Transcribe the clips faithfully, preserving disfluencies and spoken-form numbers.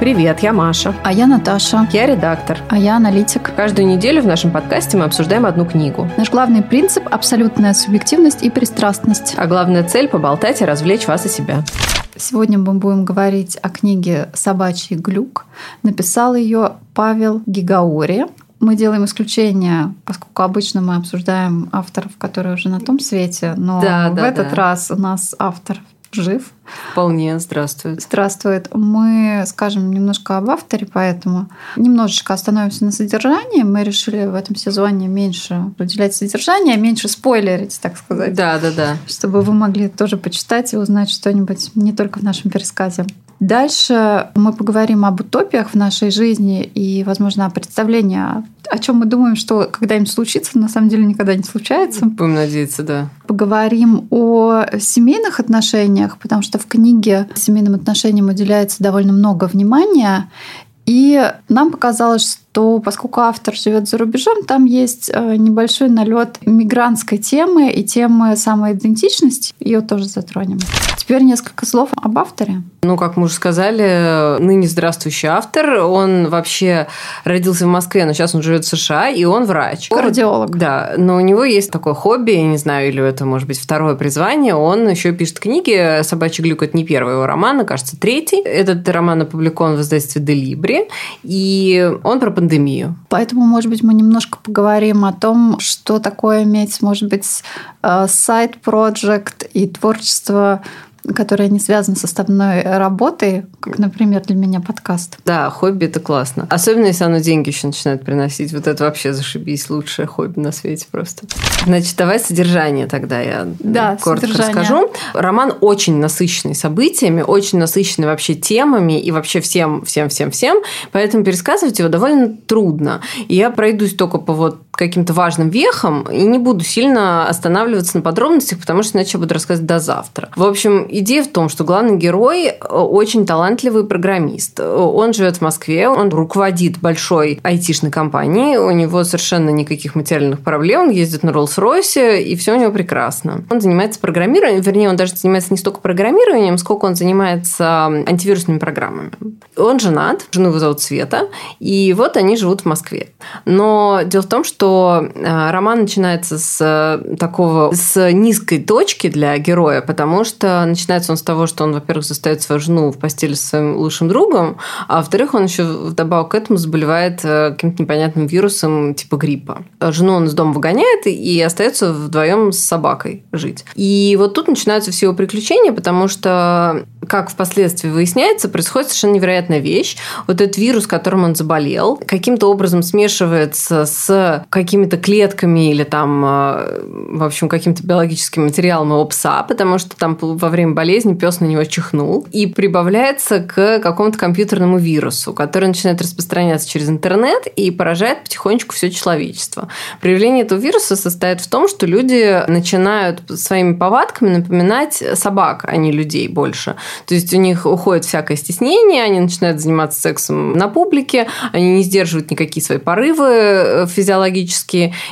Привет, я Маша. А я Наташа. Я редактор. А я аналитик. Каждую неделю в нашем подкасте мы обсуждаем одну книгу. Наш главный принцип – абсолютная субъективность и пристрастность. А главная цель – поболтать и развлечь вас и себя. Сегодня мы будем говорить о книге «Собачий глюк». Написал ее Павел Гигаури. Мы делаем исключение, поскольку обычно мы обсуждаем авторов, которые уже на том свете, но да, в да, этот да. раз у нас автор жив. Вполне, здравствует. Здравствует. Мы скажем немножко об авторе, поэтому немножечко остановимся на содержании. Мы решили в этом сезоне меньше уделять содержание, меньше спойлерить, так сказать. Да, да, да. Чтобы вы могли тоже почитать и узнать что-нибудь не только в нашем пересказе. Дальше мы поговорим об утопиях в нашей жизни и, возможно, о представлении, о чем мы думаем, что когда-нибудь случится, на самом деле никогда не случается. Будем надеяться, да. Поговорим о семейных отношениях, потому что в книге семейным отношениям уделяется довольно много внимания. И нам показалось, что поскольку автор живет за рубежом, там есть небольшой налет мигрантской темы и темы самоидентичности. Ее тоже затронем. Теперь несколько слов об авторе. Ну, как мы уже сказали, ныне здравствующий автор. Он вообще родился в Москве, но сейчас он живет в США, и он врач. Кардиолог. Да, но у него есть такое хобби, я не знаю, или это, может быть, второе призвание. Он еще пишет книги. «Собачий глюк» – это не первый его роман, а, кажется, третий. Этот роман опубликован в издательстве «Делибри». И он про пандемию. Поэтому, может быть, мы немножко поговорим о том, что такое иметь, может быть, сайд-проджект и творчество, которое не связано с основной работой, как, например, для меня подкаст. Да, хобби – это классно. Особенно, если оно деньги еще начинает приносить. Вот это вообще зашибись, лучшее хобби на свете просто. Значит, давай содержание тогда я да, коротко содержание. расскажу. Роман очень насыщенный событиями, очень насыщенный вообще темами и вообще всем-всем-всем-всем, поэтому пересказывать его довольно трудно. И я пройдусь только по вот каким-то важным вехам и не буду сильно останавливаться на подробностях, потому что иначе я буду рассказывать до завтра. В общем, идея в том, что главный герой очень талантливый программист. Он живет в Москве, он руководит большой айтишной компанией, у него совершенно никаких материальных проблем, он ездит на Роллс-Ройсе, и все у него прекрасно. Он занимается программированием, вернее, он даже занимается не столько программированием, сколько он занимается антивирусными программами. Он женат, жену его зовут Света, и вот они живут в Москве. Но дело в том, что роман начинается с такого, с низкой точки для героя, потому что начинается он с того, что он, во-первых, застает свою жену в постели со своим лучшим другом, а во-вторых, он еще вдобавок к этому заболевает каким-то непонятным вирусом типа гриппа. Жену он из дома выгоняет и остается вдвоем с собакой жить. И вот тут начинаются все его приключения, потому что, как впоследствии выясняется, происходит совершенно невероятная вещь. Вот этот вирус, которым он заболел, каким-то образом смешивается с какими-то клетками или там, в общем, каким-то биологическим материалом его пса, потому что там во время болезни пес на него чихнул, и прибавляется к какому-то компьютерному вирусу, который начинает распространяться через интернет и поражает потихонечку все человечество. Проявление этого вируса состоит в том, что люди начинают своими повадками напоминать собак, а не людей больше. То есть у них уходит всякое стеснение, они начинают заниматься сексом на публике, они не сдерживают никакие свои порывы физиологические.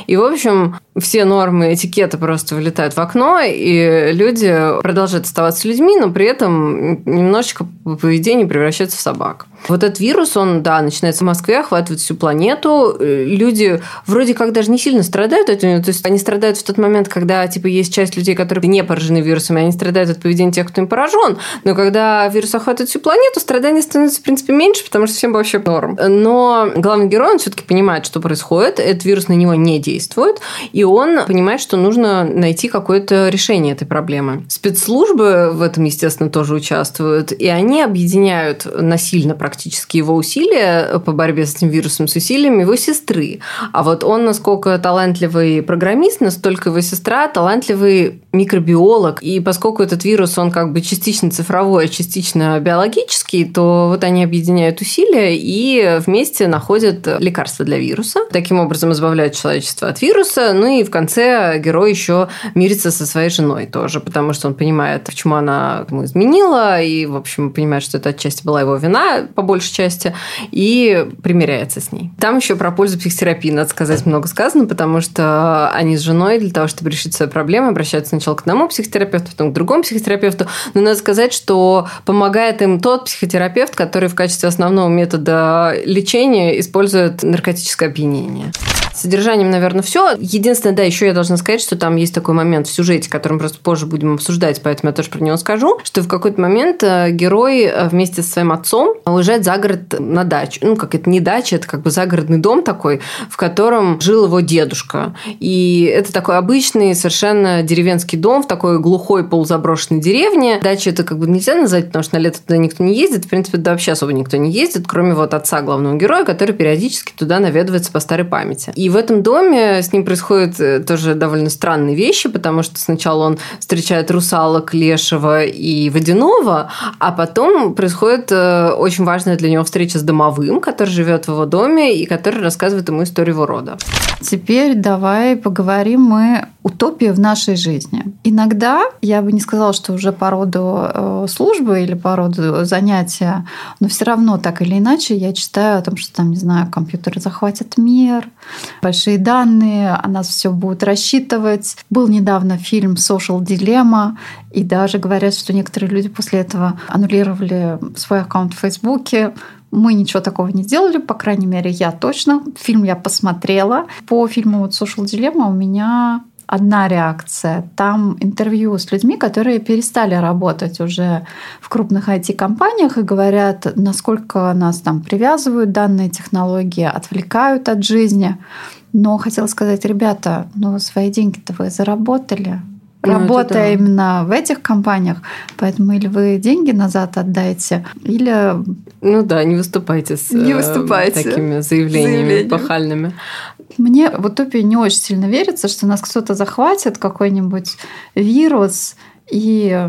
И, в общем, все нормы этикета просто вылетают в окно, и люди продолжают оставаться людьми, но при этом немножечко по поведению превращаются в собак. Вот этот вирус, он, да, начинается в Москве, охватывает всю планету. Люди вроде как даже не сильно страдают от него. То есть они страдают в тот момент, когда, типа, есть часть людей, которые не поражены вирусами, они страдают от поведения тех, кто им поражен. Но когда вирус охватывает всю планету, страдания становятся, в принципе, меньше, потому что всем вообще норм. Но главный герой, он все-таки понимает, что происходит. Этот вирус на него не действует. И он понимает, что нужно найти какое-то решение этой проблемы. Спецслужбы в этом, естественно, тоже участвуют. И они объединяют насильно практически его усилия по борьбе с этим вирусом с усилиями его сестры. А вот он насколько талантливый программист, настолько его сестра талантливый микробиолог. И поскольку этот вирус, он как бы частично цифровой, а частично биологический, то вот они объединяют усилия и вместе находят лекарство для вируса. Таким образом избавляют человечество от вируса. Ну и в конце герой еще мирится со своей женой тоже, потому что он понимает, почему она ему изменила, и, в общем, понимает, что это отчасти была его вина, по большей части, и примиряется с ней. Там еще про пользу психотерапии, надо сказать, много сказано, потому что они с женой для того, чтобы решить свою проблему, обращаются сначала к одному психотерапевту, потом к другому психотерапевту. Но надо сказать, что что помогает им тот психотерапевт, который в качестве основного метода лечения использует наркотическое опьянение. С содержанием, наверное, все. Единственное, да, еще я должна сказать, что там есть такой момент в сюжете, который мы просто позже будем обсуждать, поэтому я тоже про него скажу, что в какой-то момент герой вместе со своим отцом уезжает за город на дачу. Ну, как это не дача, это как бы загородный дом такой, в котором жил его дедушка. И это такой обычный совершенно деревенский дом в такой глухой полузаброшенной деревне. Дачу это как бы нельзя назвать, потому что на лето туда никто не ездит. В принципе, да, вообще особо никто не ездит, кроме вот отца главного героя, который периодически туда наведывается по старой памяти. И в этом доме с ним происходят тоже довольно странные вещи, потому что сначала он встречает русалок, лешего и водяного, а потом происходит очень важная для него встреча с домовым, который живет в его доме и который рассказывает ему историю его рода. Теперь давай поговорим мы о утопии в нашей жизни. Иногда, я бы не сказала, что уже по роду службы или по роду занятия, но все равно так или иначе я читаю о том, что там, не знаю, компьютеры захватят мир, большие данные, о нас все будут рассчитывать. Был недавно фильм «Social Dilemma», и даже говорят, что некоторые люди после этого аннулировали свой аккаунт в Фейсбуке. Мы ничего такого не делали, по крайней мере, я точно. Фильм я посмотрела. По фильму вот «Social Dilemma» у меня одна реакция. Там интервью с людьми, которые перестали работать уже в крупных ай ти-компаниях и говорят, насколько нас там привязывают данные технологии, отвлекают от жизни. Но хотела сказать, ребята, ну свои деньги-то вы заработали, работая ну, да. именно в этих компаниях. Поэтому или вы деньги назад отдаете, или... Ну да, не выступайте с не выступайте. такими заявлениями Заявлением. Пахальными. Мне в утопии не очень сильно верится, что нас кто-то захватит, какой-нибудь вирус. И...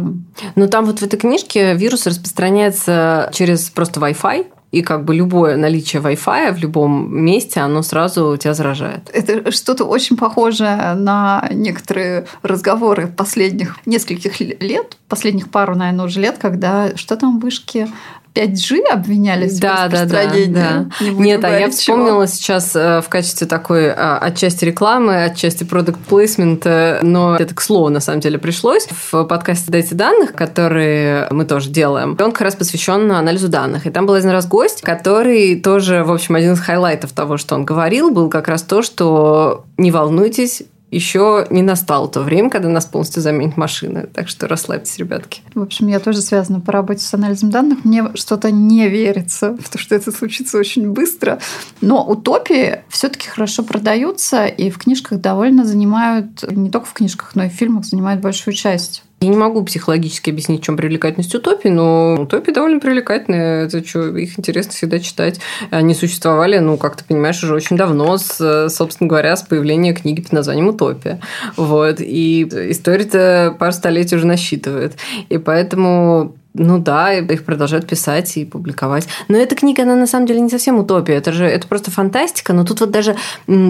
Но там вот в этой книжке вирус распространяется через просто Wi-Fi. И как бы любое наличие Wi-Fi в любом месте, оно сразу тебя заражает. Это что-то очень похожее на некоторые разговоры последних нескольких лет, последних пару, наверное, уже лет, когда что там вышки... пять джи обвинялись да, в распространении. Да, да, да. Не Нет, а я вспомнила чего. сейчас в качестве такой отчасти рекламы, отчасти продакт-плейсмента, но это к слову, на самом деле, пришлось. В подкасте «Дайте данных», который мы тоже делаем, он как раз посвящен анализу данных. И там был один раз гость, который тоже, в общем, один из хайлайтов того, что он говорил, был как раз то, что «не волнуйтесь, еще не настало то время, когда нас полностью заменит машина. Так что расслабьтесь, ребятки. В общем, я тоже связана по работе с анализом данных. Мне что-то не верится, потому что это случится очень быстро. Но утопии все-таки хорошо продаются, и в книжках довольно занимают, не только в книжках, но и в фильмах занимают большую часть. Я не могу психологически объяснить, в чем привлекательность утопии, но утопии довольно привлекательные. Это что, их интересно всегда читать. Они существовали, ну, как ты понимаешь, уже очень давно, с, собственно говоря, с появления книги под названием «Утопия». Вот. И история-то пару столетий уже насчитывает. И поэтому... Ну да, их продолжают писать и публиковать. Но эта книга, она на самом деле не совсем утопия. Это же это просто фантастика. Но тут вот даже,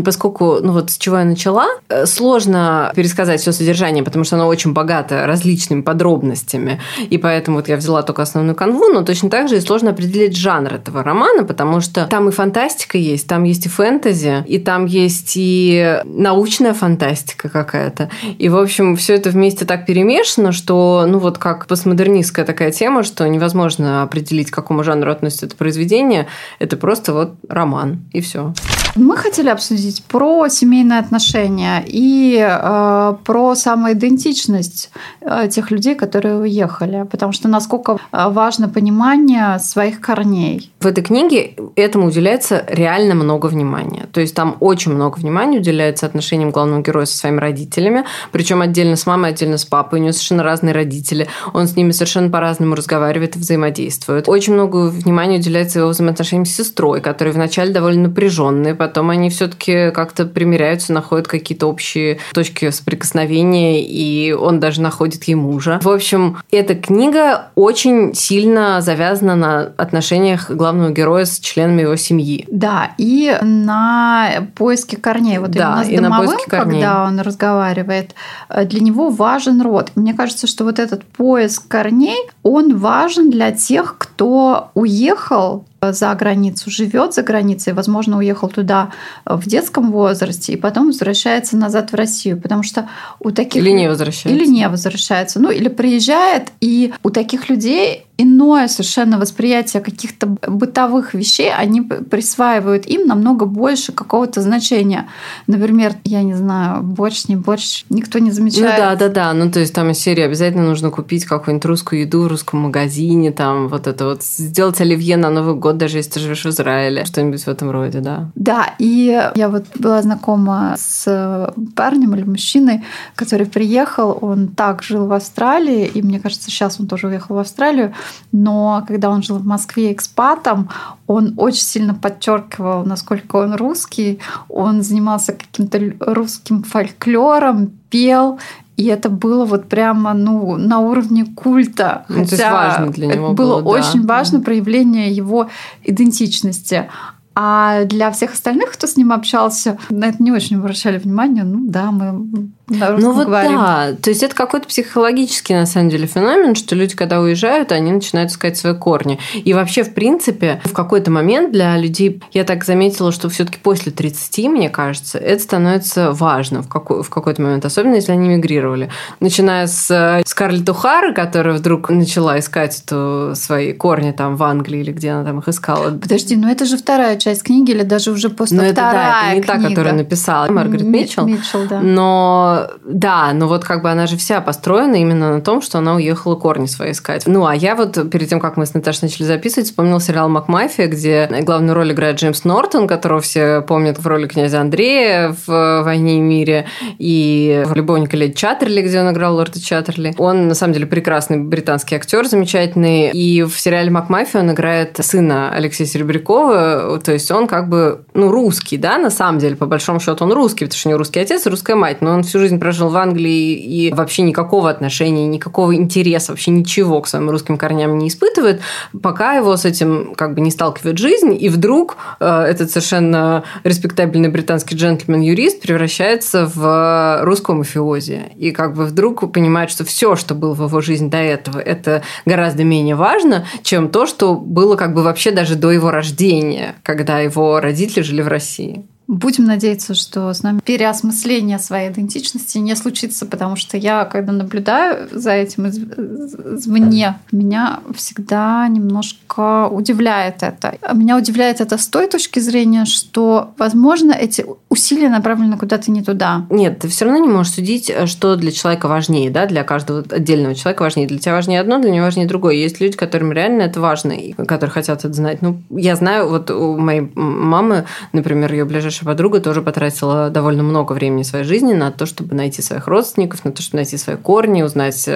поскольку, ну вот с чего я начала, сложно пересказать все содержание, потому что оно очень богато различными подробностями. И поэтому вот я взяла только основную канву, но точно так же и сложно определить жанр этого романа, потому что там и фантастика есть, там есть и фэнтези, и там есть и научная фантастика какая-то. И, в общем, все это вместе так перемешано, что, ну вот как постмодернистская такая тема, что невозможно определить, к какому жанру относится это произведение. Это просто вот роман, и все. Мы хотели обсудить про семейные отношения и э, про самоидентичность э, тех людей, которые уехали. Потому что насколько важно понимание своих корней. В этой книге этому уделяется реально много внимания. То есть там очень много внимания уделяется отношениям главного героя со своими родителями. Причем отдельно с мамой, отдельно с папой. У него совершенно разные родители. Он с ними совершенно по-разному разговаривает и взаимодействует. Очень много внимания уделяется его взаимоотношениям с сестрой, которые вначале довольно напряженные, потом они все-таки как-то примиряются, находят какие-то общие точки соприкосновения, и он даже находит ей мужа. В общем, эта книга очень сильно завязана на отношениях главного героя с членами его семьи. Да, и на поиске корней. Вот да, и на поиске корней. Когда он разговаривает, для него важен род. Мне кажется, что вот этот поиск корней, он важен для тех, кто уехал за границу, живет за границей, возможно, уехал туда в детском возрасте и потом возвращается назад в Россию, потому что у таких... Или не возвращается. Или не возвращается. Ну, или приезжает, и у таких людей иное совершенно восприятие каких-то бытовых вещей, они присваивают им намного больше какого-то значения. Например, я не знаю, борщ, не борщ, никто не замечает. Ну да, да, да. Ну, то есть там из серии обязательно нужно купить какую-нибудь русскую еду в русском магазине, там вот это вот, сделать оливье на Новый год, даже если ты живешь в Израиле, что-нибудь в этом роде, да. Да, и я вот была знакома с парнем или мужчиной, который приехал, он так жил в Австралии, и мне кажется, сейчас он тоже уехал в Австралию, но когда он жил в Москве экспатом, он очень сильно подчеркивал, насколько он русский, он занимался каким-то русским фольклором, пел. И это было вот прямо ну, на уровне культа. Ну, хотя то есть важно для него было. Было очень да. важно проявление его идентичности. А для всех остальных, кто с ним общался, на это не очень обращали внимание. Ну да, мы на русском ну, вот говорим. Да. То есть это какой-то психологический, на самом деле, феномен, что люди, когда уезжают, они начинают искать свои корни. И вообще, в принципе, в какой-то момент для людей, я так заметила, что все-таки после тридцати, мне кажется, это становится важно в, какой- в какой-то момент, особенно если они мигрировали. Начиная с Скарлетт О'Хара, которая вдруг начала искать эту, свои корни там, в Англии или где она там их искала. Подожди, но это же вторая часть. Часть книги или даже уже после но вторая это, да, это не книга. Та, которую написала Маргарет Митчелл. Митчелл да. Но да, но вот как бы она же вся построена именно на том, что она уехала корни свои искать. Ну, а я вот перед тем, как мы с Наташей начали записывать, вспомнила сериал «Макмафия», где главную роль играет Джеймс Нортон, которого все помнят в роли князя Андрея в «Войне и мире», и в «Любовника Леди Чаттерли», где он играл лорда Чаттерли. Он, на самом деле, прекрасный британский актер, замечательный. И в сериале «Макмафия» он играет сына Алексея Серебрякова, то есть То есть он как бы, ну, русский, да, на самом деле, по большому счету он русский, потому что у него русский отец и русская мать, но он всю жизнь прожил в Англии и вообще никакого отношения, никакого интереса, вообще ничего к своим русским корням не испытывает, пока его с этим как бы не сталкивает жизнь, и вдруг э, этот совершенно респектабельный британский джентльмен-юрист превращается в русского мафиози, и как бы вдруг понимает, что все, что было в его жизни до этого, это гораздо менее важно, чем то, что было как бы вообще даже до его рождения, когда когда его родители жили в России. Будем надеяться, что с нами переосмысление своей идентичности не случится, потому что я, когда наблюдаю за этим извне, меня всегда немножко удивляет это. Меня удивляет это с той точки зрения, что, возможно, эти усилия направлены куда-то не туда. Нет, ты все равно не можешь судить, что для человека важнее, да, для каждого отдельного человека важнее. Для тебя важнее одно, для него важнее другое. Есть люди, которым реально это важно, и которые хотят это знать. Ну, я знаю, вот у моей мамы, например, ее ближайшая подруга тоже потратила довольно много времени своей жизни на то, чтобы найти своих родственников, на то, чтобы найти свои корни, узнать,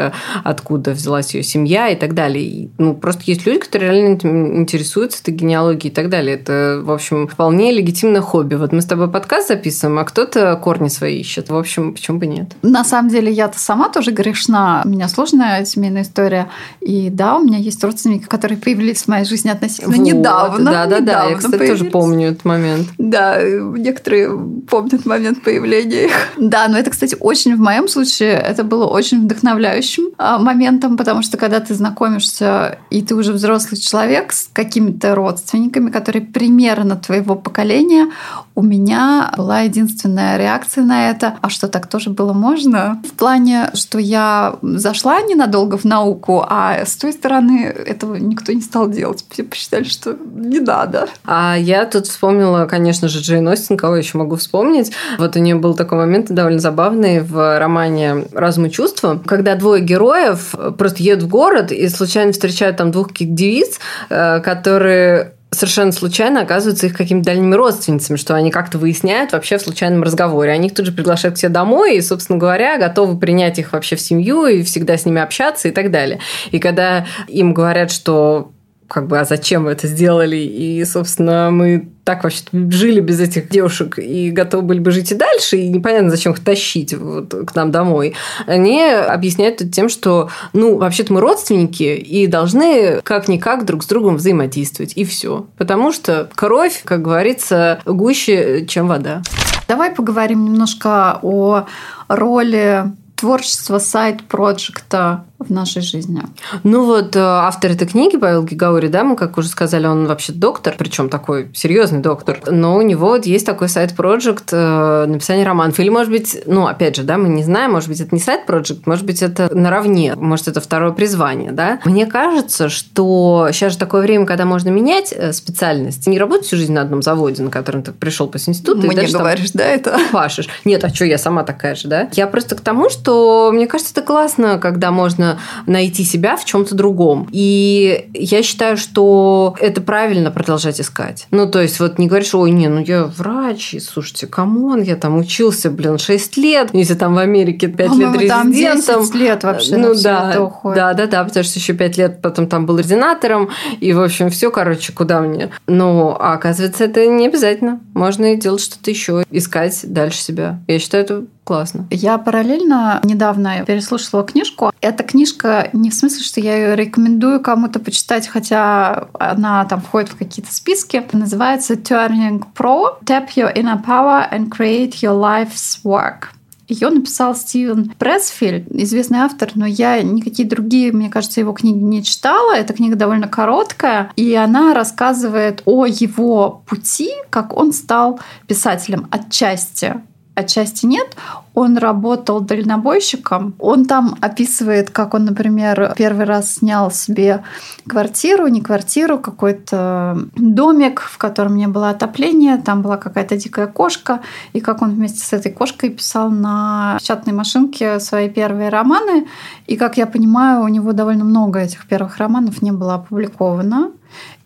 откуда взялась ее семья и так далее. И, ну, просто есть люди, которые реально интересуются этой генеалогией и так далее. Это, в общем, вполне легитимное хобби. Вот мы с тобой подкаст записываем, а кто-то корни свои ищет. В общем, почему бы нет? На самом деле, я-то сама тоже грешна. У меня сложная семейная история. И да, у меня есть родственники, которые появились в моей жизни относительно вот, недавно. Да-да-да, я, кстати, появились. Тоже помню этот момент. Да, некоторые помнят момент появления их. Да, но это, кстати, очень в моем случае, это было очень вдохновляющим моментом, потому что когда ты знакомишься, и ты уже взрослый человек с какими-то родственниками, которые примерно твоего поколения, у меня была единственная реакция на это. А что, так тоже было можно? В плане, что я зашла ненадолго в науку, а с той стороны этого никто не стал делать. Все посчитали, что не надо. А я тут вспомнила, конечно же, Джейн Остин, кого я еще могу вспомнить. Вот у нее был такой момент довольно забавный в романе «Разум и чувства», когда двое героев просто едут в город и случайно встречают там двух каких-то девиц, которые... совершенно случайно оказываются их какими-то дальними родственницами, что они как-то выясняют вообще в случайном разговоре. Они их тут же приглашают к себе домой и, собственно говоря, готовы принять их вообще в семью и всегда с ними общаться и так далее. И когда им говорят, что как бы, а зачем вы это сделали? И, собственно, мы так вообще жили без этих девушек и готовы были бы жить и дальше, и непонятно, зачем их тащить вот к нам домой. Они объясняют это тем, что, ну, вообще-то мы родственники и должны как-никак друг с другом взаимодействовать, и все. Потому что кровь, как говорится, гуще, чем вода. Давай поговорим немножко о роли творчество сайд-проджекта в нашей жизни. Ну вот автор этой книги, Павел Гигаури, да, мы как уже сказали, он вообще доктор, причем такой серьезный доктор, но у него вот есть такой сайд-проджект написания романов. Или, может быть, ну, опять же, да, мы не знаем, может быть, это не сайд-проджект, может быть, это наравне, может, это второе призвание, да. Мне кажется, что сейчас же такое время, когда можно менять специальность, не работать всю жизнь на одном заводе, на котором ты пришел после института. Мне и дальше говоришь, там, да, это? Пашешь. Нет, а что, я сама такая же, да? Я просто к тому, что, мне кажется, это классно, когда можно найти себя в чем-то другом. И я считаю, что это правильно продолжать искать. Ну, то есть, вот не говоришь, ой, не, ну я врач, и, слушайте, камон, я там учился, блин, шесть лет, если там в Америке пять лет резидентом. десять лет вообще ну, на все да, это уходит. Да, да, да, потому что еще пять лет потом там был ординатором, и, в общем, все, короче, куда мне. Ну, а оказывается, это не обязательно. Можно и делать что-то еще, искать дальше себя. Я считаю, это классно. Я параллельно недавно переслушала книжку. Эта книжка не в смысле, что я ее рекомендую кому-то почитать, хотя она там входит в какие-то списки. Называется Turning Pro. Tap your inner power and create your life's work. Ее написал Стивен Пресфильд, известный автор, но я никакие другие, мне кажется, его книги не читала. Эта книга довольно короткая, и она рассказывает о его пути, как он стал писателем отчасти. Отчасти нет. Он работал дальнобойщиком. Он там описывает, как он, например, первый раз снял себе квартиру, не квартиру, какой-то домик, в котором не было отопления, там была какая-то дикая кошка, и как он вместе с этой кошкой писал на печатной машинке свои первые романы. И, как я понимаю, у него довольно много этих первых романов не было опубликовано.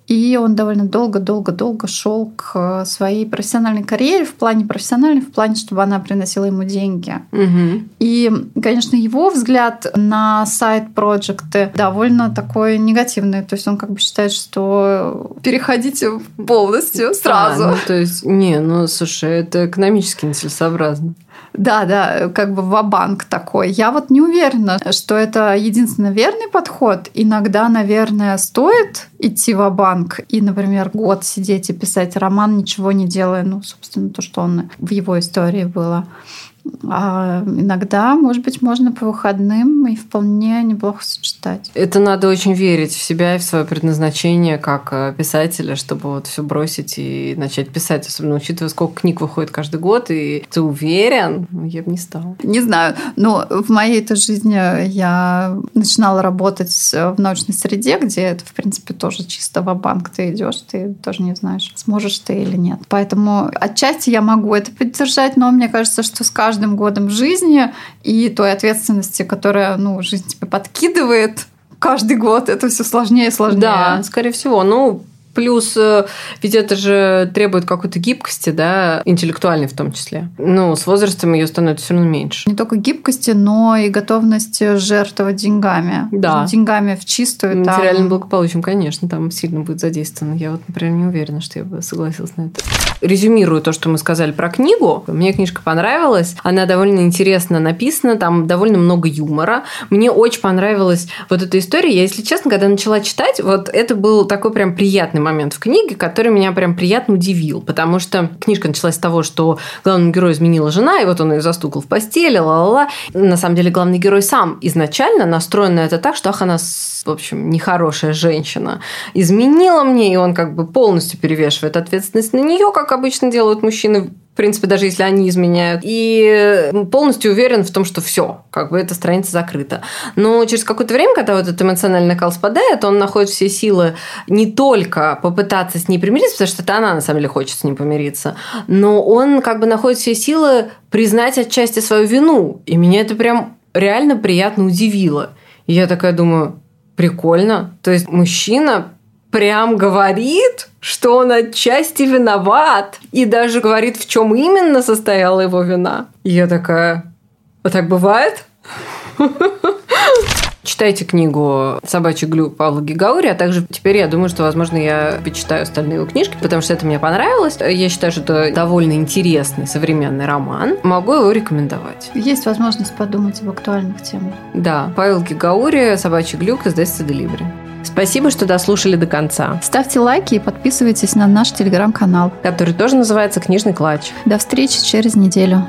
И он довольно долго-долго-долго шел к своей профессиональной карьере, в плане профессиональной, в плане, чтобы она приносила ему деньги. Угу. И, конечно, его взгляд на сайд-проджекты довольно такой негативный. То есть он как бы считает, что переходите полностью сразу. А, ну, то есть, не, ну, слушай, это экономически нецелесообразно. Да, да, как бы ва-банк такой. Я вот не уверена, что это единственно верный подход. Иногда, наверное, стоит идти ва-банк и, например, год сидеть и писать роман, ничего не делая. Ну, собственно, то, что он в его истории было. А иногда, может быть, можно по выходным и вполне неплохо сочетать. Это надо очень верить в себя и в свое предназначение как писателя, чтобы вот все бросить и начать писать. Особенно учитывая, сколько книг выходит каждый год, и ты уверен? Я бы не стала. Не знаю, но в моей-то жизни я начинала работать в научной среде, где это, в принципе, тоже чисто ва-банк. Ты идешь, ты тоже не знаешь, сможешь ты или нет. Поэтому отчасти я могу это поддержать, но мне кажется, что с каждым каждым годом жизни и той ответственности, которая, ну, жизнь тебе подкидывает каждый год, это все сложнее и сложнее. Да, скорее всего. Ну, плюс, ведь это же требует какой-то гибкости, да, интеллектуальной в том числе. Ну, с возрастом ее становится все равно меньше. Не только гибкости, но и готовности жертвовать деньгами. Да. Деньгами в чистую. Материальным там... благополучием, конечно, там сильно будет задействовано. Я вот, например, не уверена, что я бы согласилась на это. Резюмирую то, что мы сказали про книгу. Мне книжка понравилась. Она довольно интересно написана. Там довольно много юмора. Мне очень понравилась вот эта история. Я, если честно, когда начала читать, вот это был такой прям приятный момент в книге, который меня прям приятно удивил, потому что книжка началась с того, что главному герою изменила жена, и вот он ее застукал в постели, ла-ла-ла. На самом деле, главный герой сам изначально настроен на это так, что ах, она, в общем, нехорошая женщина изменила мне, и он как бы полностью перевешивает ответственность на нее, как обычно делают мужчины, в принципе, даже если они изменяют. И полностью уверен в том, что все, как бы эта страница закрыта. Но через какое-то время, когда вот этот эмоциональный накал спадает, он находит все силы не только попытаться с ней примириться, потому что это она, на самом деле, хочет с ней помириться, но он как бы находит все силы признать отчасти свою вину. И меня это прям реально приятно удивило. И я такая думаю, прикольно. То есть мужчина прям говорит, что он отчасти виноват. И даже говорит, в чем именно состояла его вина. И я такая, вот так бывает? Читайте книгу «Собачий глюк» Павла Гигаури, а также теперь я думаю, что, возможно, я почитаю остальные его книжки, потому что это мне понравилось. Я считаю, что это довольно интересный современный роман. Могу его рекомендовать. Есть возможность подумать об актуальных темах. Да, Павел Гигаури, «Собачий глюк» издательства «Делибри». Спасибо, что дослушали до конца. Ставьте лайки и подписывайтесь на наш телеграм-канал, который тоже называется «Книжный клатч». До встречи через неделю.